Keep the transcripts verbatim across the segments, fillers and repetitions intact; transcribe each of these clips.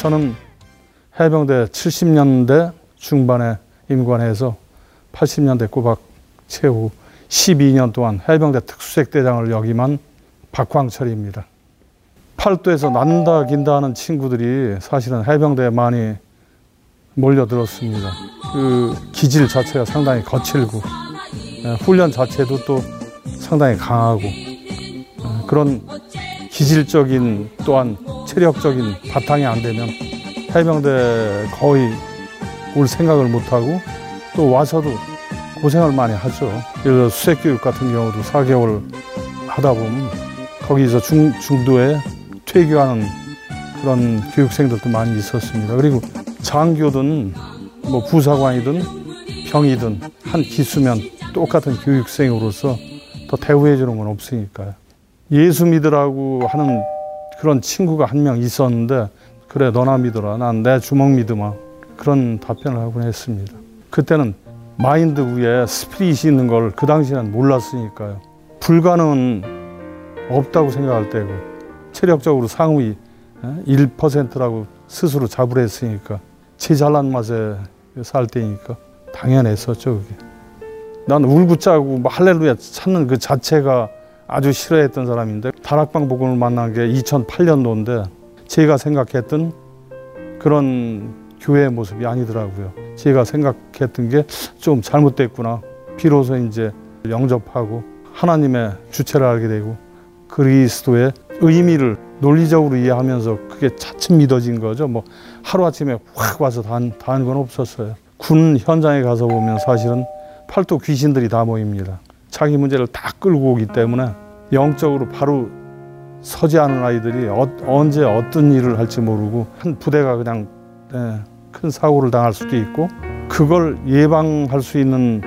저는 해병대 칠십 년대 중반에 임관해서 팔십 년대 꼬박 최후 십이 년 동안 해병대 특수색대장을 역임한 박광철입니다. 팔도에서 난다 긴다 하는 친구들이 사실은 해병대에 많이 몰려들었습니다. 그 기질 자체가 상당히 거칠고 훈련 자체도 또 상당히 강하고 그런 기질적인 또한 체력적인 바탕이 안 되면 해병대 거의 올 생각을 못하고 또 와서도 고생을 많이 하죠. 예를 들어 수색교육 같은 경우도 사 개월 하다 보면 거기서 중, 중도에 퇴교하는 그런 교육생들도 많이 있었습니다. 그리고 장교든 뭐 부사관이든 병이든 한 기수면 똑같은 교육생으로서 더 대우해 주는 건 없으니까요. 예수 믿으라고 하는 그런 친구가 한 명 있었는데 그래 너나 믿어라 난 내 주먹 믿으마 그런 답변을 하곤 했습니다. 그때는 마인드 위에 스피릿이 있는 걸 그 당시에는 몰랐으니까요. 불가능은 없다고 생각할 때고 체력적으로 상위 일 퍼센트라고 스스로 자부했으니까 제 잘난 맛에 살 때니까 당연했었죠. 그게. 난 울고짜고 할렐루야 찾는 그 자체가 아주 싫어했던 사람인데 다락방 복음을 만난 게 이천팔 년도인데 제가 생각했던 그런 교회의 모습이 아니더라고요. 제가 생각했던 게 좀 잘못됐구나. 비로소 이제 영접하고 하나님의 주체를 알게 되고 그리스도의 의미를 논리적으로 이해하면서 그게 차츰 믿어진 거죠. 뭐 하루아침에 확 와서 다 한 건 없었어요. 군 현장에 가서 보면 사실은 팔도 귀신들이 다 모입니다. 자기 문제를 다 끌고 오기 때문에 영적으로 바로 서지 않은 아이들이 어, 언제 어떤 일을 할지 모르고 한 부대가 그냥 예, 큰 사고를 당할 수도 있고 그걸 예방할 수 있는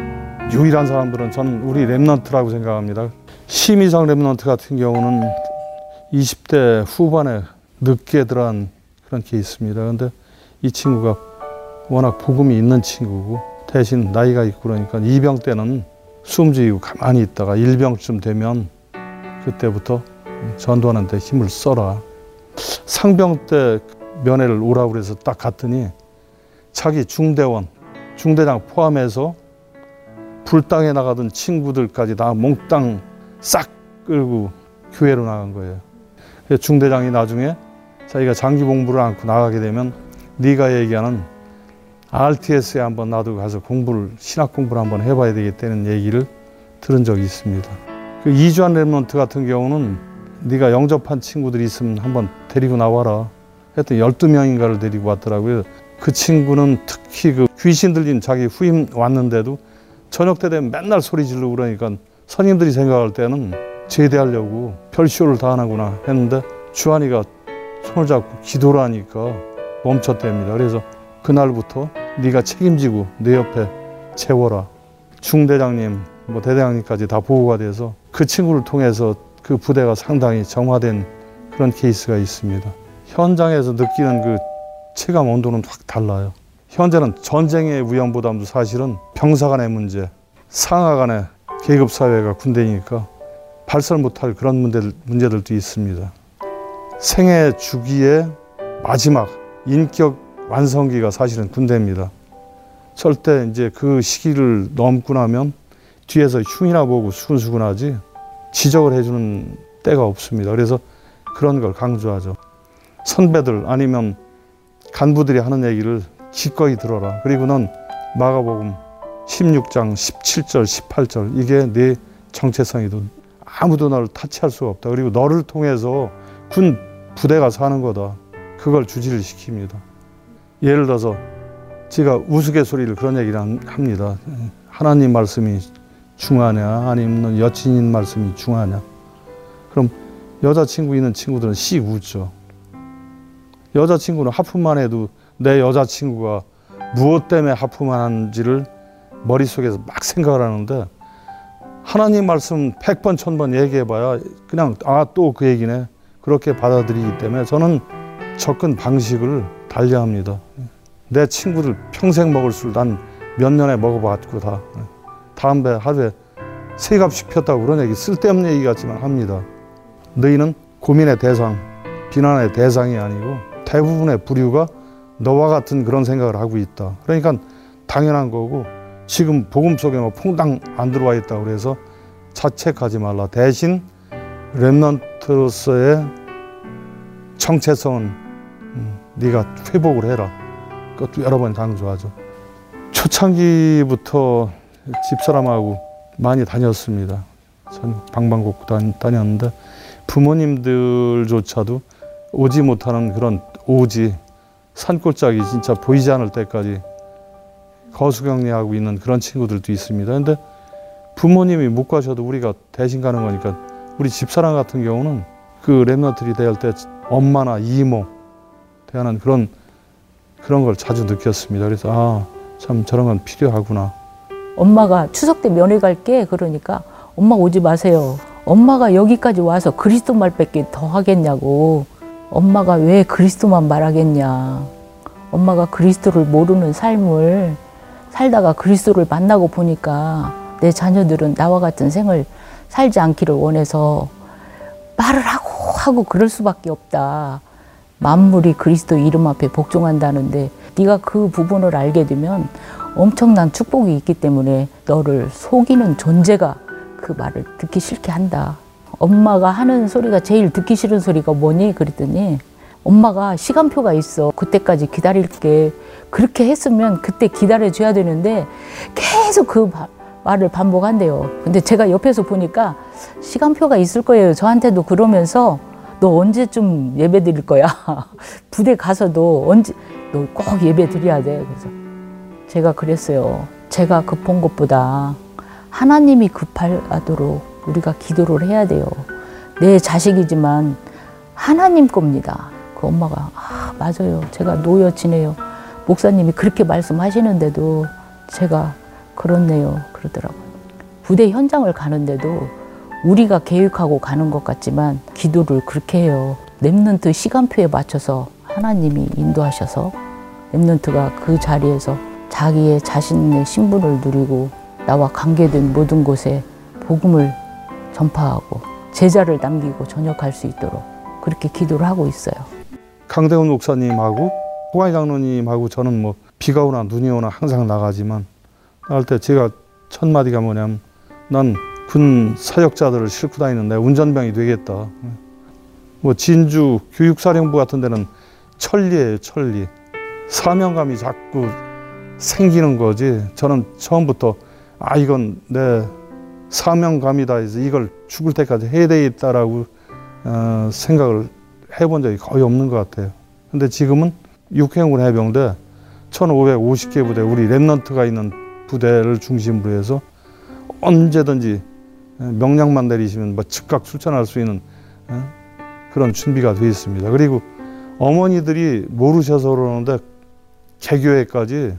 유일한 사람들은 저는 우리 랩런트라고 생각합니다. 심의상 랩런트 같은 경우는 이십 대 후반에 늦게 들어간 그런 케이스입니다. 그런데 이 친구가 워낙 복음이 있는 친구고 대신 나이가 있고 그러니까 이병 때는 숨지고 가만히 있다가 일병쯤 되면 그때부터 전도하는 데 힘을 써라. 상병 때 면회를 오라고 그래서 딱 갔더니 자기 중대원, 중대장 포함해서 불당에 나가던 친구들까지 다 몽땅 싹 끌고 교회로 나간 거예요. 그래서 중대장이 나중에 자기가 장기 공부를 안고 나가게 되면 네가 얘기하는 알 티 에스에 한번 나도 가서 공부를, 신학 공부를 한번 해봐야 되겠다는 얘기를 들은 적이 있습니다. 그 이주한 랩런트 같은 경우는 네가 영접한 친구들이 있으면 한번 데리고 나와라. 하여튼 열두 명인가를 데리고 왔더라고요. 그 친구는 특히 그 귀신 들린 자기 후임 왔는데도 저녁 때 되면 맨날 소리 지르고 그러니까 선임들이 생각할 때는 제대하려고 별쇼를 다 하는구나 했는데 주한이가 손을 잡고 기도를 하니까 멈췄답니다. 그래서 그날부터 네가 책임지고 내 옆에 재워라. 중대장님, 뭐 대대장님까지 다 보고가 돼서 그 친구를 통해서 그 부대가 상당히 정화된 그런 케이스가 있습니다. 현장에서 느끼는 그 체감 온도는 확 달라요. 현재는 전쟁의 위험보다도 사실은 병사 간의 문제, 상하 간의 계급사회가 군대니까 발설 못할 그런 문제들, 문제들도 있습니다. 생애 주기의 마지막 인격 완성기가 사실은 군대입니다. 절대 이제 그 시기를 넘고 나면 뒤에서 흉이나 보고 수근수근하지 지적을 해주는 때가 없습니다. 그래서 그런 걸 강조하죠. 선배들 아니면 간부들이 하는 얘기를 기꺼이 들어라. 그리고 넌 마가복음 십육 장 십칠 절 십팔 절 이게 내 정체성이든 아무도 너를 타치할 수가 없다. 그리고 너를 통해서 군 부대가 사는 거다. 그걸 주지를 시킵니다. 예를 들어서 제가 우스갯소리를 그런 얘기를 합니다. 하나님 말씀이 중하냐 아니면 여친인 말씀이 중하냐. 그럼 여자친구 있는 친구들은 씩 웃죠. 여자친구는 하품만 해도 내 여자친구가 무엇 때문에 하품만 하는지를 머릿속에서 막 생각을 하는데 하나님 말씀 백 번, 천 번 얘기해봐야 그냥 아, 또 그 얘기네. 그렇게 받아들이기 때문에 저는 접근 방식을 달리합니다. 내 친구들 평생 먹을 술 난 몇 년에 먹어봤고 다. 담배 하루에 세 값씩 폈다고 그런 얘기 쓸데없는 얘기 같지만 합니다. 너희는 고민의 대상, 비난의 대상이 아니고 대부분의 부류가 너와 같은 그런 생각을 하고 있다. 그러니까 당연한 거고, 지금 복음 속에 뭐 퐁당 안 들어와 있다고 그래서 자책하지 말라. 대신 렘넌트로서의 정체성은 네가 회복을 해라. 그것도 여러 번 강조하죠. 초창기부터 집사람하고 많이 다녔습니다. 전 방방곡곡 다녔는데 부모님들조차도 오지 못하는 그런 오지, 산골짜기 진짜 보이지 않을 때까지 거수경리하고 있는 그런 친구들도 있습니다. 근데 부모님이 못 가셔도 우리가 대신 가는 거니까, 우리 집사람 같은 경우는 그 렘넌트들이 대할 때 엄마나 이모 대하는 그런 그런 걸 자주 느꼈습니다. 그래서 아, 참 저런 건 필요하구나. 엄마가 추석 때 면회 갈게 그러니까 엄마 오지 마세요. 엄마가 여기까지 와서 그리스도 말밖에 더 하겠냐고. 엄마가 왜 그리스도만 말하겠냐. 엄마가 그리스도를 모르는 삶을 살다가 그리스도를 만나고 보니까 내 자녀들은 나와 같은 생을 살지 않기를 원해서 말을 하고 하고 그럴 수밖에 없다. 만물이 그리스도 이름 앞에 복종한다는데 네가 그 부분을 알게 되면 엄청난 축복이 있기 때문에 너를 속이는 존재가 그 말을 듣기 싫게 한다. 엄마가 하는 소리가 제일 듣기 싫은 소리가 뭐니? 그랬더니 엄마가 시간표가 있어. 그때까지 기다릴게. 그렇게 했으면 그때 기다려줘야 되는데 계속 그 말을 반복한대요. 근데 제가 옆에서 보니까 시간표가 있을 거예요. 저한테도 그러면서 너 언제쯤 예배 드릴 거야? 부대 가서도 언제 너 꼭 예배 드려야 돼. 그래서 제가 그랬어요. 제가 급한 것보다 하나님이 급하도록 우리가 기도를 해야 돼요. 내 자식이지만 하나님 겁니다. 그 엄마가 아, 맞아요. 제가 노여 지내요. 목사님이 그렇게 말씀하시는데도 제가 그렇네요. 그러더라고요. 부대 현장을 가는데도 우리가 계획하고 가는 것 같지만 기도를 그렇게 해요. 렘넌트 시간표에 맞춰서 하나님이 인도하셔서 렘넌트가 그 자리에서 자기의 자신의 신분을 누리고 나와 관계된 모든 곳에 복음을 전파하고 제자를 남기고 전역할 수 있도록 그렇게 기도를 하고 있어요. 강대훈 목사님하고 호강이 장로님하고 저는 뭐 비가 오나 눈이 오나 항상 나가지만, 나갈 때 제가 첫 마디가 뭐냐면 난 군 사역자들을 싣고 다니는 내 운전병이 되겠다. 뭐 진주 교육사령부 같은 데는 천리예요, 천리. 사명감이 자꾸 생기는 거지. 저는 처음부터 아, 이건 내 사명감이다 해서 이걸 죽을 때까지 해야 되겠다라고 어, 생각을 해본 적이 거의 없는 것 같아요. 근데 지금은 육해군 해병대 천오백오십 개 부대, 우리 렘넌트가 있는 부대를 중심으로 해서 언제든지 명령만 내리시면 뭐 즉각 출전할 수 있는 어, 그런 준비가 되어 있습니다. 그리고 어머니들이 모르셔서 그러는데 개교회까지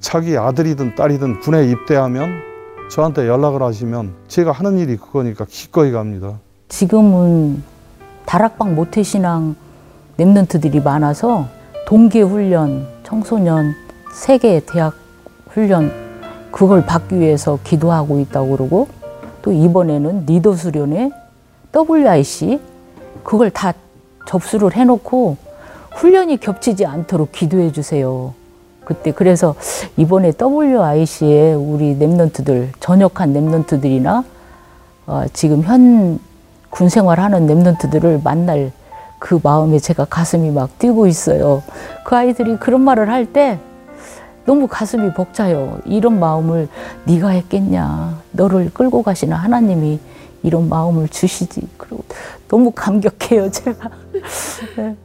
자기 아들이든 딸이든 군에 입대하면 저한테 연락을 하시면 제가 하는 일이 그거니까 기꺼이 갑니다. 지금은 다락방 모태신앙 렘넌트들이 많아서 동계훈련, 청소년, 세계대학훈련 그걸 받기 위해서 기도하고 있다고 그러고, 또 이번에는 리더 수련회, 더블유아이씨 그걸 다 접수를 해놓고 훈련이 겹치지 않도록 기도해 주세요. 그때 그래서 이번에 더블유아이씨에 우리 렘넌트들, 전역한 렘넌트들이나 어, 지금 현 군생활하는 렘넌트들을 만날 그 마음에 제가 가슴이 막 뛰고 있어요. 그 아이들이 그런 말을 할 때 너무 가슴이 벅차요. 이런 마음을 네가 했겠냐. 너를 끌고 가시는 하나님이 이런 마음을 주시지. 그리고 너무 감격해요, 제가. 네.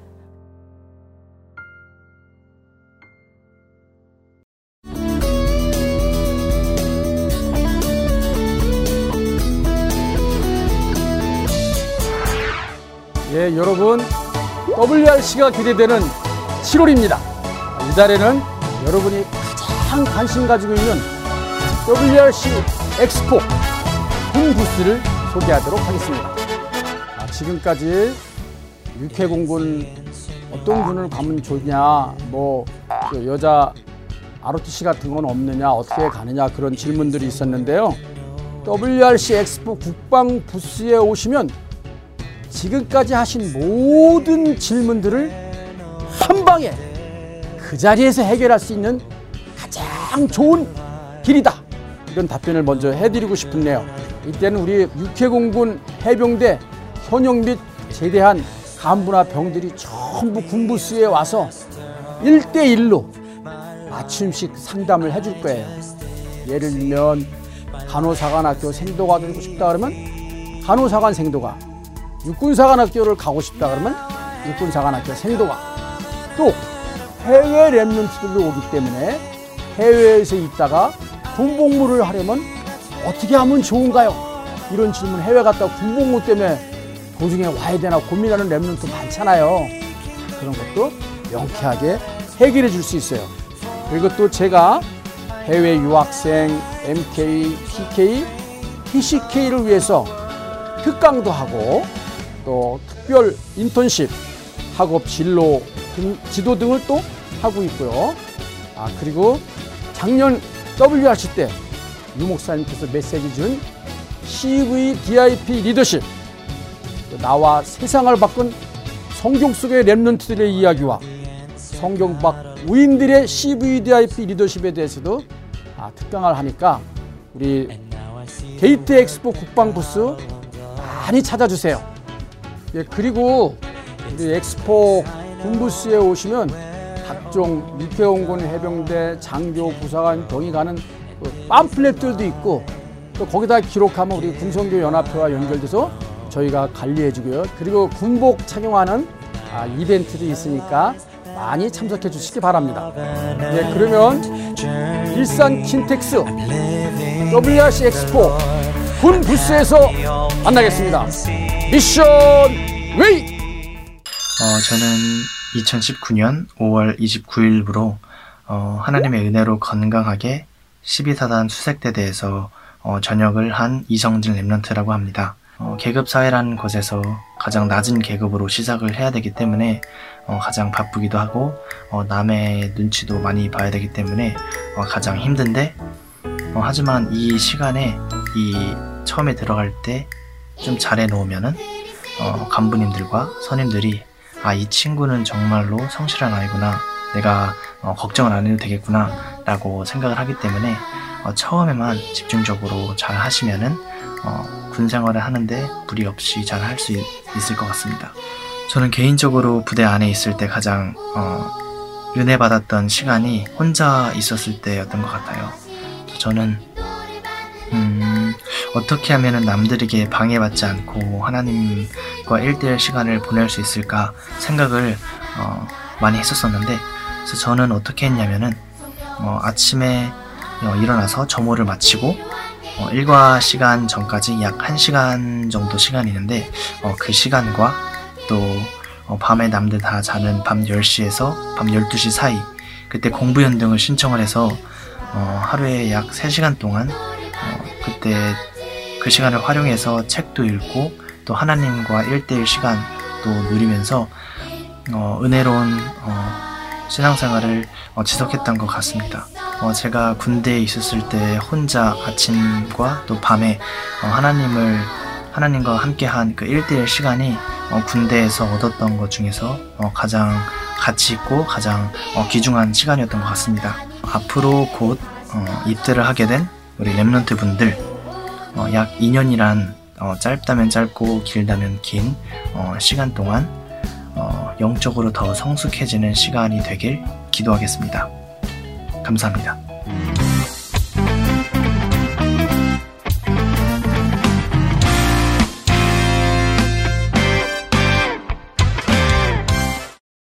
네, 여러분, 더블유아르씨가 기대되는 칠월입니다. 이달에는 여러분이 가장 관심 가지고 있는 더블유아르씨 엑스포 군 부스를 소개하도록 하겠습니다. 아, 지금까지 육해공군 어떤 군을 가면 좋냐, 뭐 여자 알오티씨 같은 건 없느냐, 어떻게 가느냐 그런 질문들이 있었는데요. 더블유아르씨 엑스포 국방 부스에 오시면 지금까지 하신 모든 질문들을 한 방에 그 자리에서 해결할 수 있는 가장 좋은 길이다. 이런 답변을 먼저 해드리고 싶네요. 이때는 우리 육해공군 해병대 현역 및 제대한 간부나 병들이 전부 군부수에 와서 일 대일로 맞춤식 상담을 해줄 거예요. 예를 들면 간호사관학교 생도가 되고 싶다 그러면 간호사관 생도가, 육군사관학교를 가고 싶다 그러면 육군사관학교 생도가, 또 해외 랩런트들도 오기 때문에 해외에서 있다가 군복무를 하려면 어떻게 하면 좋은가요? 이런 질문, 해외 갔다가 군복무 때문에 도중에 와야 되나 고민하는 랩런트 많잖아요. 그런 것도 명쾌하게 해결해 줄 수 있어요. 그리고 또 제가 해외 유학생, 엠케이, 피케이, 피씨케이를 위해서 특강도 하고 또 특별 인턴십, 학업 진로, 지도 등을 또 하고 있고요. 아, 그리고 작년 더블유알씨 때 유 목사님께서 메시지 준 씨브이디아이피 리더십, 나와 세상을 바꾼 성경 속의 랩런트들의 이야기와 성경 밖 우인들의 씨브이디아이피 리더십에 대해서도 아, 특강을 하니까 우리 게이트 엑스포 국방부스 많이 찾아주세요. 예, 그리고 우리 엑스포 군부스에 오시면 각종 육해공군 해병대 장교 부사관 병이 가는 팜플렛들도 있고, 또 거기다 기록하면 우리 군성교 연합회와 연결돼서 저희가 관리해주고요. 그리고 군복 착용하는 아, 이벤트도 있으니까 많이 참석해 주시기 바랍니다. 네, 그러면 일산킨텍스 더블유알씨 엑스포 군 부스에서 만나겠습니다. 미션웨이! 어, 저는 이천십구년 오월 이십구일부로 어, 하나님의 은혜로 건강하게 십이사단 수색대대에서 어, 전역을 한 이성진 랩런트라고 합니다. 어, 계급사회라는 곳에서 가장 낮은 계급으로 시작을 해야 되기 때문에 어, 가장 바쁘기도 하고 어, 남의 눈치도 많이 봐야 되기 때문에 어, 가장 힘든데, 어, 하지만 이 시간에 이 처음에 들어갈 때 좀 잘해놓으면은 어, 간부님들과 선임들이 아, 이 친구는 정말로 성실한 아이구나, 내가 어, 걱정을 안 해도 되겠구나 라고 생각을 하기 때문에 어, 처음에만 집중적으로 잘 하시면은 어, 군 생활을 하는데 무리 없이 잘 할 수 있을 것 같습니다. 저는 개인적으로 부대 안에 있을 때 가장 어, 은혜 받았던 시간이 혼자 있었을 때였던 것 같아요. 저는 음, 어떻게 하면 남들에게 방해받지 않고 하나님과 일대일 시간을 보낼 수 있을까 생각을 어, 많이 했었었는데, 그래서 저는 어떻게 했냐면은 어, 아침에 어, 일어나서 점호를 마치고 어, 일과 시간 전까지 약 한 시간 정도 시간이 있는데, 어, 그 시간과 또 어, 밤에 남들 다 자는 밤 열 시에서 밤 열두 시 사이, 그때 공부연등을 신청을 해서 어, 하루에 약 세 시간 동안 어, 그때 그 시간을 활용해서 책도 읽고 또 하나님과 일대일 시간도 누리면서 어, 은혜로운 어, 신앙생활을 어, 지속했던 것 같습니다. 어, 제가 군대에 있었을 때 혼자 아침과 또 밤에 어, 하나님을 하나님과 함께한 그 일대일 시간이 어, 군대에서 얻었던 것 중에서 어, 가장 가치 있고 가장 어, 귀중한 시간이었던 것 같습니다. 앞으로 곧 어, 입대를 하게 된 우리 랩런트 분들, 어, 약 이 년이란 어, 짧다면 짧고 길다면 긴 어, 시간 동안 어, 영적으로 더 성숙해지는 시간이 되길 기도하겠습니다. 감사합니다.